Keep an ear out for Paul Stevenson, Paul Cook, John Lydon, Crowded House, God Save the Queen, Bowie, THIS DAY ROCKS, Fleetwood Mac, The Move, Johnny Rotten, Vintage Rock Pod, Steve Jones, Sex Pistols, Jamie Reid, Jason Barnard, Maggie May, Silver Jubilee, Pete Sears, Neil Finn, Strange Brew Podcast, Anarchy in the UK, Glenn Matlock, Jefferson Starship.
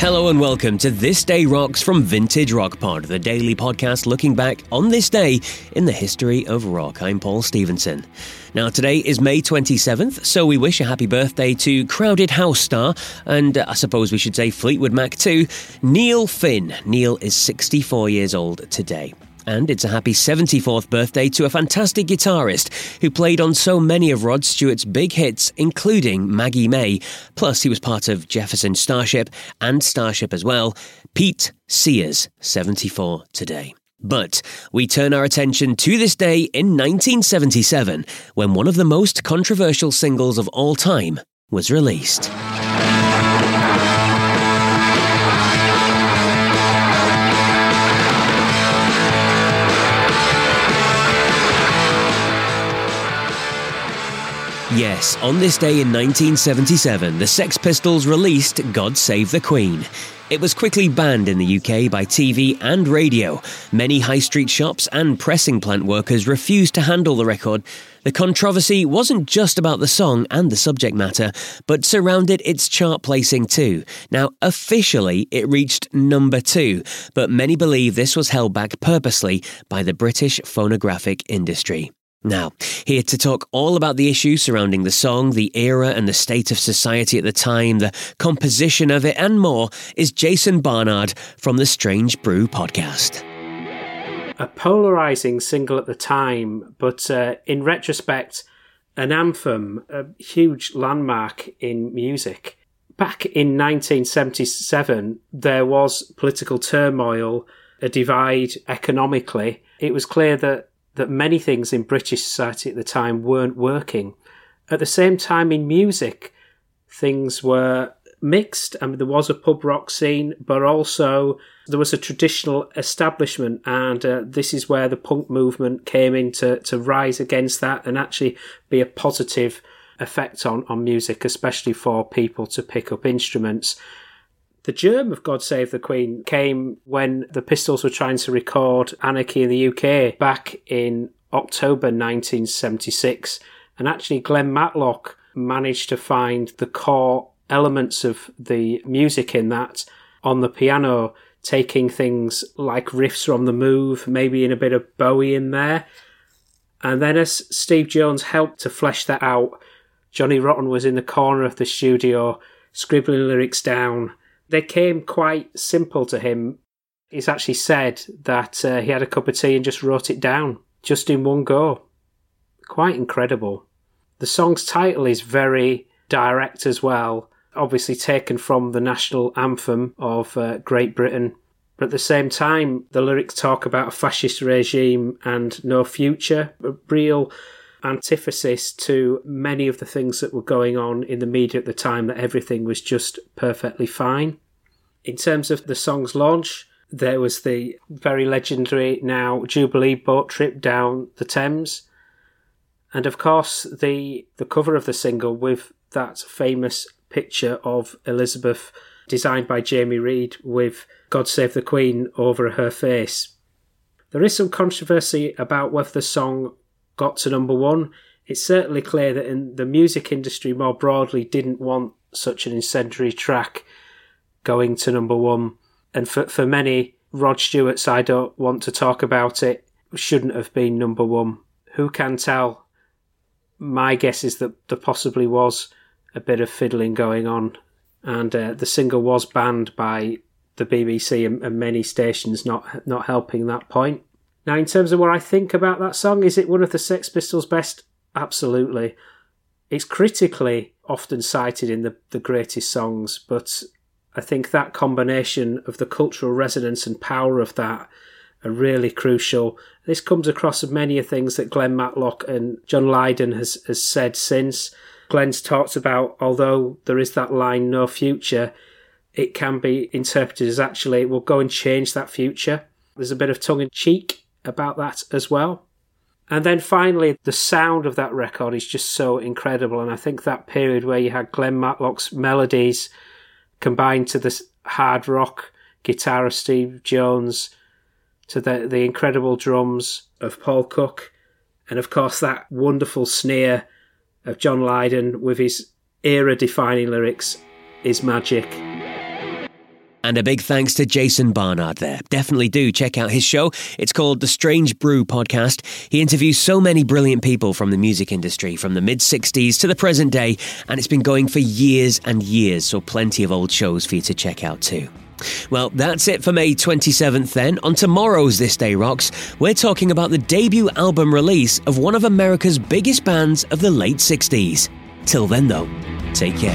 Hello and welcome to This Day Rocks from Vintage Rock Pod, the daily podcast looking back on this day in the history of rock. I'm Paul Stevenson. Now, today is May 27th, so we wish a happy birthday to Crowded House star, and I suppose we should say Fleetwood Mac too, Neil Finn. Neil is 64 years old today. And it's a happy 74th birthday to a fantastic guitarist who played on so many of Rod Stewart's big hits, including Maggie May. Plus, he was part of Jefferson Starship and Starship as well. Pete Sears, 74 today. But we turn our attention to this day in 1977, when one of the most controversial singles of all time was released. Yes, on this day in 1977, the Sex Pistols released God Save the Queen. It was quickly banned in the UK by TV and radio. Many high street shops and pressing plant workers refused to handle the record. The controversy wasn't just about the song and the subject matter, but surrounded its chart placing too. Now, officially, it reached number 2, but many believe this was held back purposely by the British phonographic industry. Now, here to talk all about the issue surrounding the song, the era and the state of society at the time, the composition of it and more is Jason Barnard from the Strange Brew Podcast. A polarising single at the time, but in retrospect, an anthem, a huge landmark in music. Back in 1977, there was political turmoil, a divide economically. It was clear that many things in British society at the time weren't working. At the same time, in music, things were mixed. I mean, there was a pub rock scene, but also there was a traditional establishment, and this is where the punk movement came in to rise against that and actually be a positive effect on music, especially for people to pick up instruments. The germ of God Save the Queen came when the Pistols were trying to record Anarchy in the UK back in October 1976. And actually, Glenn Matlock managed to find the core elements of the music in that on the piano, taking things like riffs from The Move, maybe in a bit of Bowie in there. And then as Steve Jones helped to flesh that out, Johnny Rotten was in the corner of the studio, scribbling lyrics down. They came quite simple to him. It's actually said that he had a cup of tea and just wrote it down, just in one go. Quite incredible. The song's title is very direct as well, obviously taken from the national anthem of Great Britain. But at the same time, the lyrics talk about a fascist regime and no future, a real antithesis to many of the things that were going on in the media at the time, that everything was just perfectly fine. In terms of the song's launch, there was the very legendary now Jubilee boat trip down the Thames. And of course, the cover of the single with that famous picture of Elizabeth designed by Jamie Reid with God Save the Queen over her face. There is some controversy about whether the song got to number 1. it's certainly clear that in the music industry more broadly didn't want such an incendiary track going to number one. And for many, Rod Stewart's I Don't Want to Talk About It shouldn't have been number one. Who can tell? My guess is that there possibly was a bit of fiddling going on. And the single was banned by the BBC and many stations, not helping that point. Now, in terms of what I think about that song, is it one of the Sex Pistols' best? Absolutely. It's critically often cited in the greatest songs, but I think that combination of the cultural resonance and power of that are really crucial. This comes across many of things that Glenn Matlock and John Lydon has said since. Glenn's talked about, although there is that line, no future, it can be interpreted as actually it will go and change that future. There's a bit of tongue-in-cheek about that as well. And then finally, the sound of that record is just so incredible. And I think that period where you had Glenn Matlock's melodies combined to this hard rock guitarist Steve Jones, to the incredible drums of Paul Cook, and of course that wonderful sneer of John Lydon with his era-defining lyrics, is magic. And a big thanks to Jason Barnard there. Definitely do check out his show. It's called The Strange Brew Podcast. He interviews so many brilliant people from the music industry from the mid-'60s to the present day, and it's been going for years and years, so plenty of old shows for you to check out too. Well, that's it for May 27th then. On tomorrow's This Day Rocks, we're talking about the debut album release of one of America's biggest bands of the late 60s. Till then though, take care.